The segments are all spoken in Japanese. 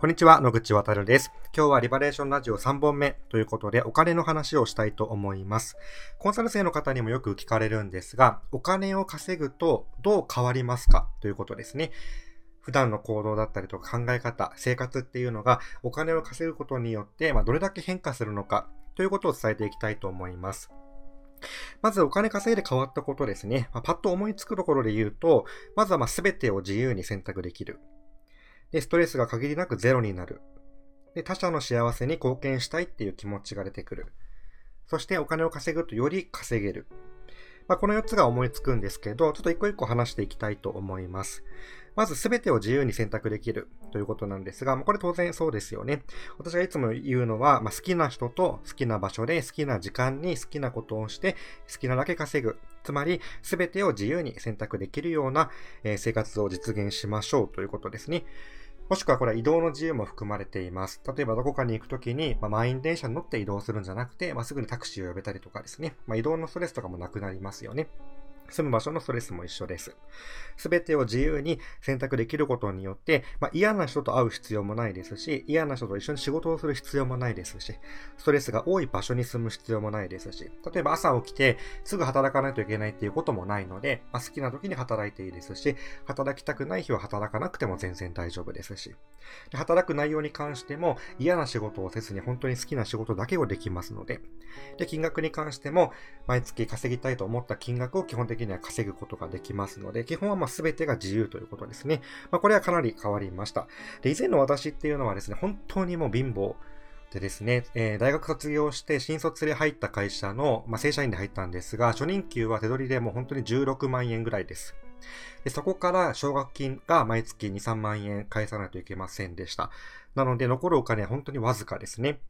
こんにちは、野口渉です。今日はリバレーションラジオ3本目ということでお金の話をしたいと思います。コンサル生の方にもよく聞かれるんですが、お金を稼ぐとどう変わりますかということですね。普段の行動だったりとか考え方、生活っていうのがお金を稼ぐことによって、どれだけ変化するのかということを伝えていきたいと思います。まずお金稼いで変わったことですね。パッと思いつくところで言うと、まずは全てを自由に選択できる。で、ストレスが限りなくゼロになる。で、他者の幸せに貢献したいっていう気持ちが出てくる。そしてお金を稼ぐとより稼げる。この4つが思いつくんですけど、ちょっと一個一個話していきたいと思います。まず全てを自由に選択できるということなんですが、これ当然そうですよね。私がいつも言うのは、好きな人と好きな場所で好きな時間に好きなことをして好きなだけ稼ぐ。つまり全てを自由に選択できるような生活を実現しましょうということですね。もしくはこれは移動の自由も含まれています。例えばどこかに行くときに、満員電車に乗って移動するんじゃなくて、すぐにタクシーを呼べたりとかですね。移動のストレスとかもなくなりますよね。住む場所のストレスも一緒です。すべてを自由に選択できることによって、嫌な人と会う必要もないですし、嫌な人と一緒に仕事をする必要もないですし、ストレスが多い場所に住む必要もないですし、例えば朝起きてすぐ働かないといけないっていうこともないので、好きな時に働いていいですし、働きたくない日は働かなくても全然大丈夫ですし、で、働く内容に関しても嫌な仕事をせずに本当に好きな仕事だけをできますので、で、金額に関しても毎月稼ぎたいと思った金額を基本的には稼ぐことができますので、基本は全てが自由ということですね。これはかなり変わりました。で、以前の私っていうのはですね、本当にもう貧乏でですね、大学卒業して新卒で入った会社の、正社員で入ったんですが、初任給は手取りでもう本当に16万円ぐらいです。で、そこから奨学金が毎月2、3万円返さないといけませんでした。なので残るお金は本当にわずかですね。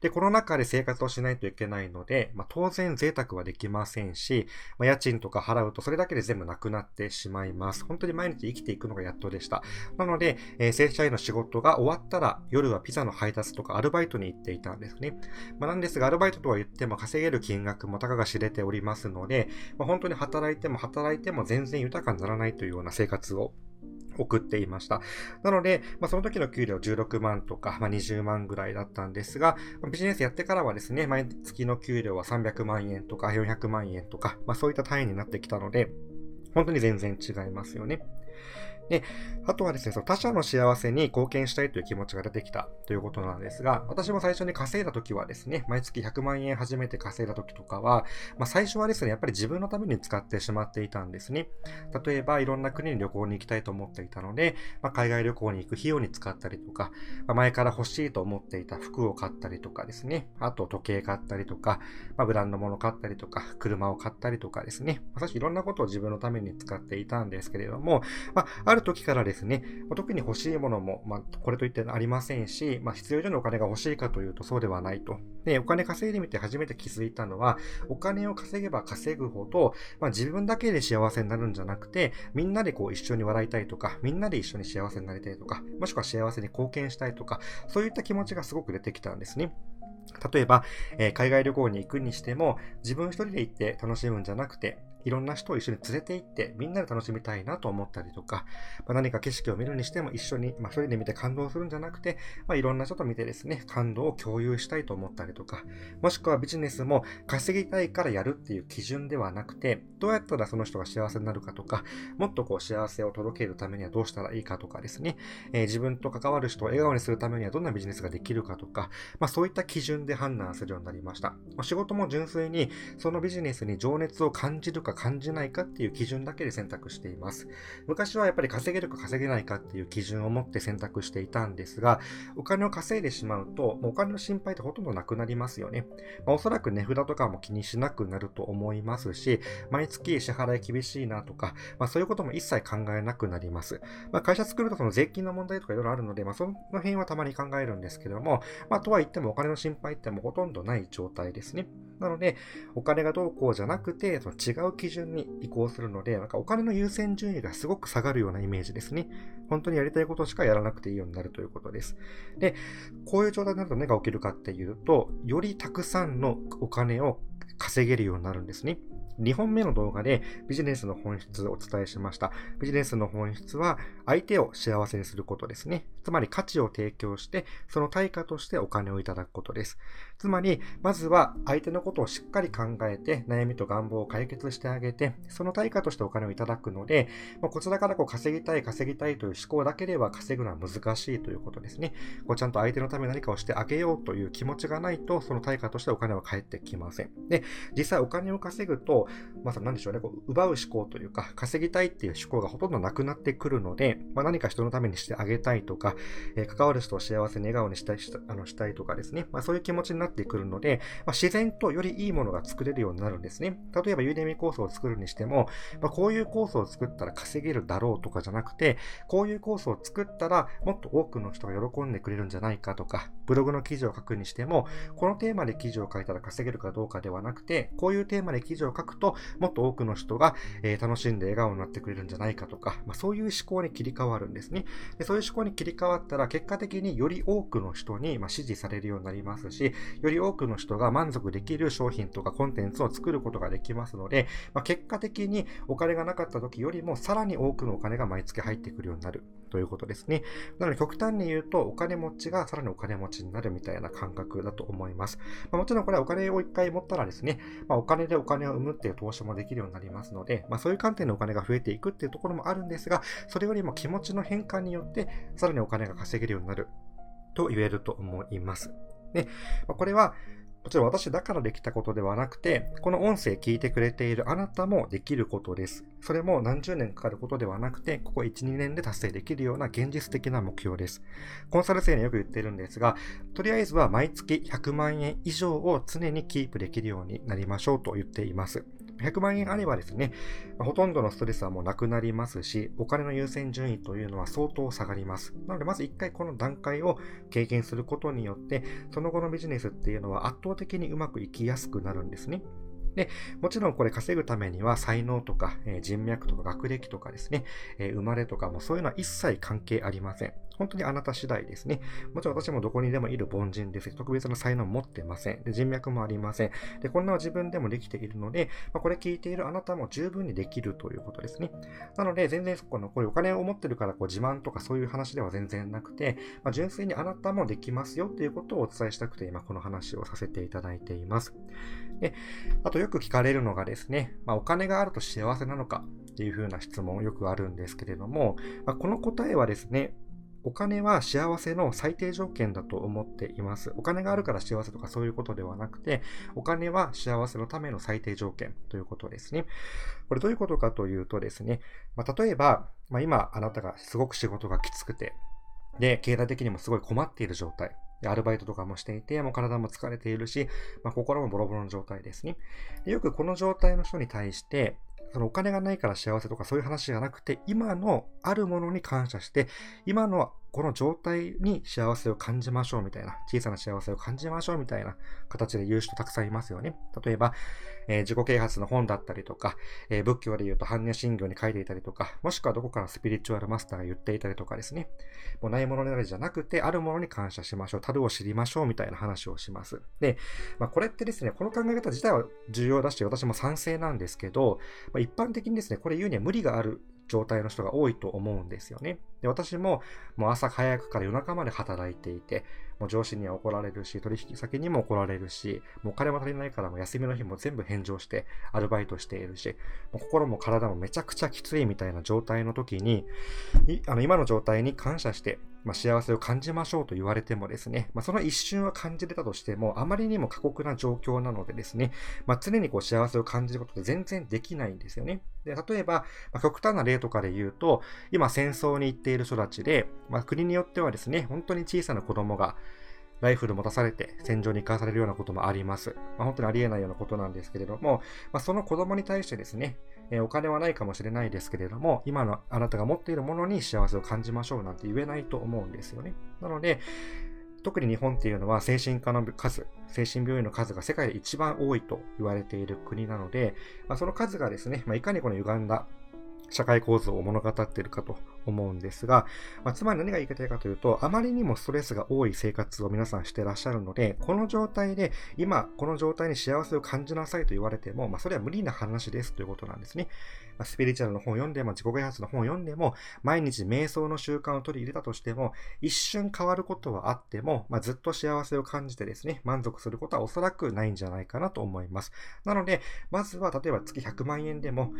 で、コロナ禍で生活をしないといけないので、当然贅沢はできませんし、家賃とか払うとそれだけで全部なくなってしまいます。本当に毎日生きていくのがやっとでした。なので、正社員の仕事が終わったら夜はピザの配達とかアルバイトに行っていたんですね。なんですが、アルバイトとは言っても稼げる金額もたかが知れておりますので、本当に働いても全然豊かにならないというような生活を送っていました。なので、その時の給料16万とか、20万ぐらいだったんですが、ビジネスやってからはですね、毎月の給料は300万円とか400万円とか、そういった単位になってきたので、本当に全然違いますよね。で、あとはですね、その他者の幸せに貢献したいという気持ちが出てきたということなんですが、私も最初に稼いだ時はですね、毎月100万円初めて稼いだ時とかは、最初はですね、やっぱり自分のために使ってしまっていたんですね。例えば、いろんな国に旅行に行きたいと思っていたので、海外旅行に行く費用に使ったりとか、前から欲しいと思っていた服を買ったりとかですね、あと時計買ったりとか、ブランド物買ったりとか、車を買ったりとかですね、最初いろんなことを自分のために使っていたんですけれども、ある時からですね、特に欲しいものも、これといってありませんし、必要以上にお金が欲しいかというとそうではないと。で、お金稼いでみて初めて気づいたのは、お金を稼げば稼ぐほど、自分だけで幸せになるんじゃなくて、みんなで一緒に笑いたいとか、みんなで一緒に幸せになりたいとか、もしくは幸せに貢献したいとか、そういった気持ちがすごく出てきたんですね。例えば、海外旅行に行くにしても、自分一人で行って楽しむんじゃなくて、いろんな人を一緒に連れて行ってみんなで楽しみたいなと思ったりとか、何か景色を見るにしても一緒に、一人で見て感動するんじゃなくて、いろんな人と見てですね、感動を共有したいと思ったりとか、もしくはビジネスも稼ぎたいからやるっていう基準ではなくて、どうやったらその人が幸せになるかとか、もっと幸せを届けるためにはどうしたらいいかとかですね、自分と関わる人を笑顔にするためにはどんなビジネスができるかとか、そういった基準で判断するようになりました。仕事も純粋にそのビジネスに情熱を感じるか感じないかっていう基準だけで選択しています。昔はやっぱり稼げるか稼げないかっていう基準を持って選択していたんですが、お金を稼いでしまうと、お金の心配ってほとんどなくなりますよね。おそらく値札とかも気にしなくなると思いますし、毎月支払い厳しいなとか、そういうことも一切考えなくなります。会社作るとその税金の問題とかいろいろあるので、その辺はたまに考えるんですけども、とは言ってもお金の心配ってもうほとんどない状態ですね。なので、お金がどうこうじゃなくて、その違う基準に移行するので、お金の優先順位がすごく下がるようなイメージですね。本当にやりたいことしかやらなくていいようになるということです。で、こういう状態になると何が起きるかっていうと、よりたくさんのお金を稼げるようになるんですね。2本目の動画でビジネスの本質をお伝えしました。ビジネスの本質は相手を幸せにすることですね。つまり価値を提供して、その対価としてお金をいただくことです。つまり、まずは相手のことをしっかり考えて、悩みと願望を解決してあげて、その対価としてお金をいただくので、こちらから稼ぎたいという思考だけでは稼ぐのは難しいということですね。ちゃんと相手のために何かをしてあげようという気持ちがないと、その対価としてお金は返ってきません。で、実際お金を稼ぐと、奪う思考というか、稼ぎたいっていう思考がほとんどなくなってくるので、何か人のためにしてあげたいとか、関わる人を幸せに笑顔にしたいとかですね、そういう気持ちになってくるので、自然とよりいいものが作れるようになるんですね。例えば、Udemy コースを作るにしても、こういうコースを作ったら稼げるだろうとかじゃなくて、こういうコースを作ったらもっと多くの人が喜んでくれるんじゃないかとか、ブログの記事を書くにしても、このテーマで記事を書いたら稼げるかどうかではなくて、こういうテーマで記事を書くともっと多くの人が楽しんで笑顔になってくれるんじゃないかとか、そういう思考に切り替わるんですね。で、そういう思考に切り替わったら結果的により多くの人に支持されるようになりますし、より多くの人が満足できる商品とかコンテンツを作ることができますので、結果的にお金がなかった時よりもさらに多くのお金が毎月入ってくるようになるということですね。なので極端に言うと、お金持ちがさらにお金持ちになるみたいな感覚だと思います。もちろんこれはお金を一回持ったらですね、お金でお金を生むっていう投資もできるようになりますので、そういう観点でお金が増えていくっていうところもあるんですが、それよりも気持ちの変換によってさらにお金が稼げるようになると言えると思います。で、これはもちろん私だからできたことではなくて、この音声聞いてくれているあなたもできることです。それも何十年かかることではなくて、ここ 1,2 年で達成できるような現実的な目標です。コンサル生によく言ってるんですが、とりあえずは毎月100万円以上を常にキープできるようになりましょうと言っています。100万円あればですね、ほとんどのストレスはもうなくなりますし、お金の優先順位というのは相当下がります。なのでまず一回この段階を経験することによって、その後のビジネスっていうのは圧倒的にうまくいきやすくなるんですね。で、もちろんこれ稼ぐためには才能とか、人脈とか学歴とかですね、生まれとかもそういうのは一切関係ありません。本当にあなた次第ですね。もちろん私もどこにでもいる凡人です。特別な才能を持ってません。で、人脈もありません。で、こんなの自分でもできているので、これ聞いているあなたも十分にできるということですね。なので、全然こういうお金を持ってるから自慢とかそういう話では全然なくて、純粋にあなたもできますよということをお伝えしたくて、今この話をさせていただいています。で、あとよく聞かれるのがですね、お金があると幸せなのかっていう風な質問よくあるんですけれども、この答えはですね、お金は幸せの最低条件だと思っています。お金があるから幸せとかそういうことではなくて、お金は幸せのための最低条件ということですね。これどういうことかというとですね、例えば、今あなたがすごく仕事がきつくて、で、経済的にもすごい困っている状態。アルバイトとかもしていて、もう体も疲れているし、心もボロボロの状態ですね。で、よくこの状態の人に対して、そのお金がないから幸せとかそういう話じゃなくて、今のあるものに感謝して、今のこの状態に幸せを感じましょうみたいな、小さな幸せを感じましょうみたいな形で言う人たくさんいますよね。例えば、自己啓発の本だったりとか、仏教で言うと般若心経に書いていたりとか、もしくはどこかのスピリチュアルマスターが言っていたりとかですね、もうないものねだりじゃなくて、あるものに感謝しましょう、樽を知りましょうみたいな話をします。で、これってですね、この考え方自体は重要だし、私も賛成なんですけど、一般的にですね、これ言うには無理がある状態の人が多いと思うんですよね。で、私も、朝早くから夜中まで働いていて、もう上司には怒られるし、取引先にも怒られるし、もうお金も足りないからもう休みの日も全部返上してアルバイトしているし、もう心も体もめちゃくちゃきついみたいな状態の時に、今の状態に感謝して、幸せを感じましょうと言われてもですね、その一瞬は感じれたとしても、あまりにも過酷な状況なのでですね、常に幸せを感じることって全然できないんですよね。で、例えば、極端な例とかで言うと、今戦争に行っている人たちで、国によってはですね、本当に小さな子供がライフル持たされて戦場に行かされるようなこともあります。本当にありえないようなことなんですけれども、その子供に対してですね、お金はないかもしれないですけれども、今のあなたが持っているものに幸せを感じましょうなんて言えないと思うんですよね。なので、特に日本っていうのは精神病院の数が世界で一番多いと言われている国なので、その数がですね、いかにこの歪んだ社会構造を物語っているかと思うんですが、つまり何が言いたいかというと、あまりにもストレスが多い生活を皆さんしてらっしゃるので、この状態で今この状態に幸せを感じなさいと言われても、それは無理な話ですということなんですね。スピリチュアルの本を読んでも、自己開発の本を読んでも、毎日瞑想の習慣を取り入れたとしても、一瞬変わることはあっても、ずっと幸せを感じてですね、満足することはおそらくないんじゃないかなと思います。なので、まずは例えば月100万円でも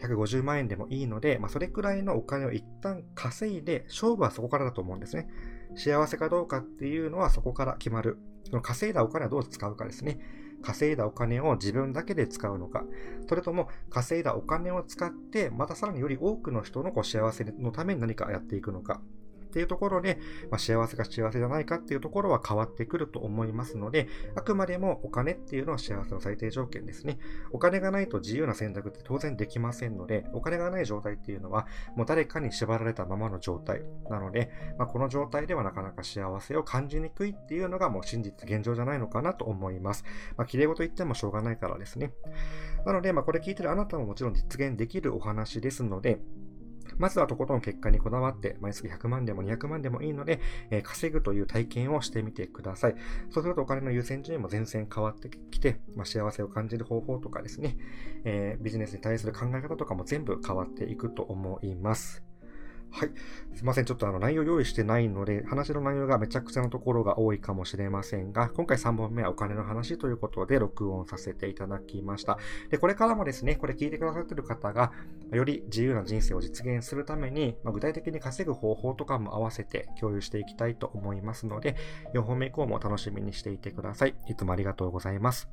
150万円でもいいので、それくらいのお金を一旦稼いで、勝負はそこからだと思うんですね。幸せかどうかっていうのはそこから決まる。その稼いだお金はどう使うかですね。稼いだお金を自分だけで使うのか、それとも稼いだお金を使ってまたさらにより多くの人の幸せのために何かやっていくのかっていうところで、幸せか幸せじゃないかっていうところは変わってくると思いますので、あくまでもお金っていうのは幸せの最低条件ですね。お金がないと自由な選択って当然できませんので、お金がない状態っていうのはもう誰かに縛られたままの状態なので、この状態ではなかなか幸せを感じにくいっていうのがもう真実現状じゃないのかなと思います。綺麗事言ってもしょうがないからですね。なので、これ聞いてるあなたももちろん実現できるお話ですので、まずはとことん結果にこだわって、毎月100万でも200万でもいいので、稼ぐという体験をしてみてください。そうするとお金の優先順位も全然変わってきて、幸せを感じる方法とかですね、ビジネスに対する考え方とかも全部変わっていくと思います。はい。すいません。ちょっと内容用意してないので、話の内容がめちゃくちゃなところが多いかもしれませんが、今回3本目はお金の話ということで録音させていただきました。で、これからもですね、これ聞いてくださっている方が、より自由な人生を実現するために、具体的に稼ぐ方法とかも合わせて共有していきたいと思いますので、4本目以降も楽しみにしていてください。いつもありがとうございます。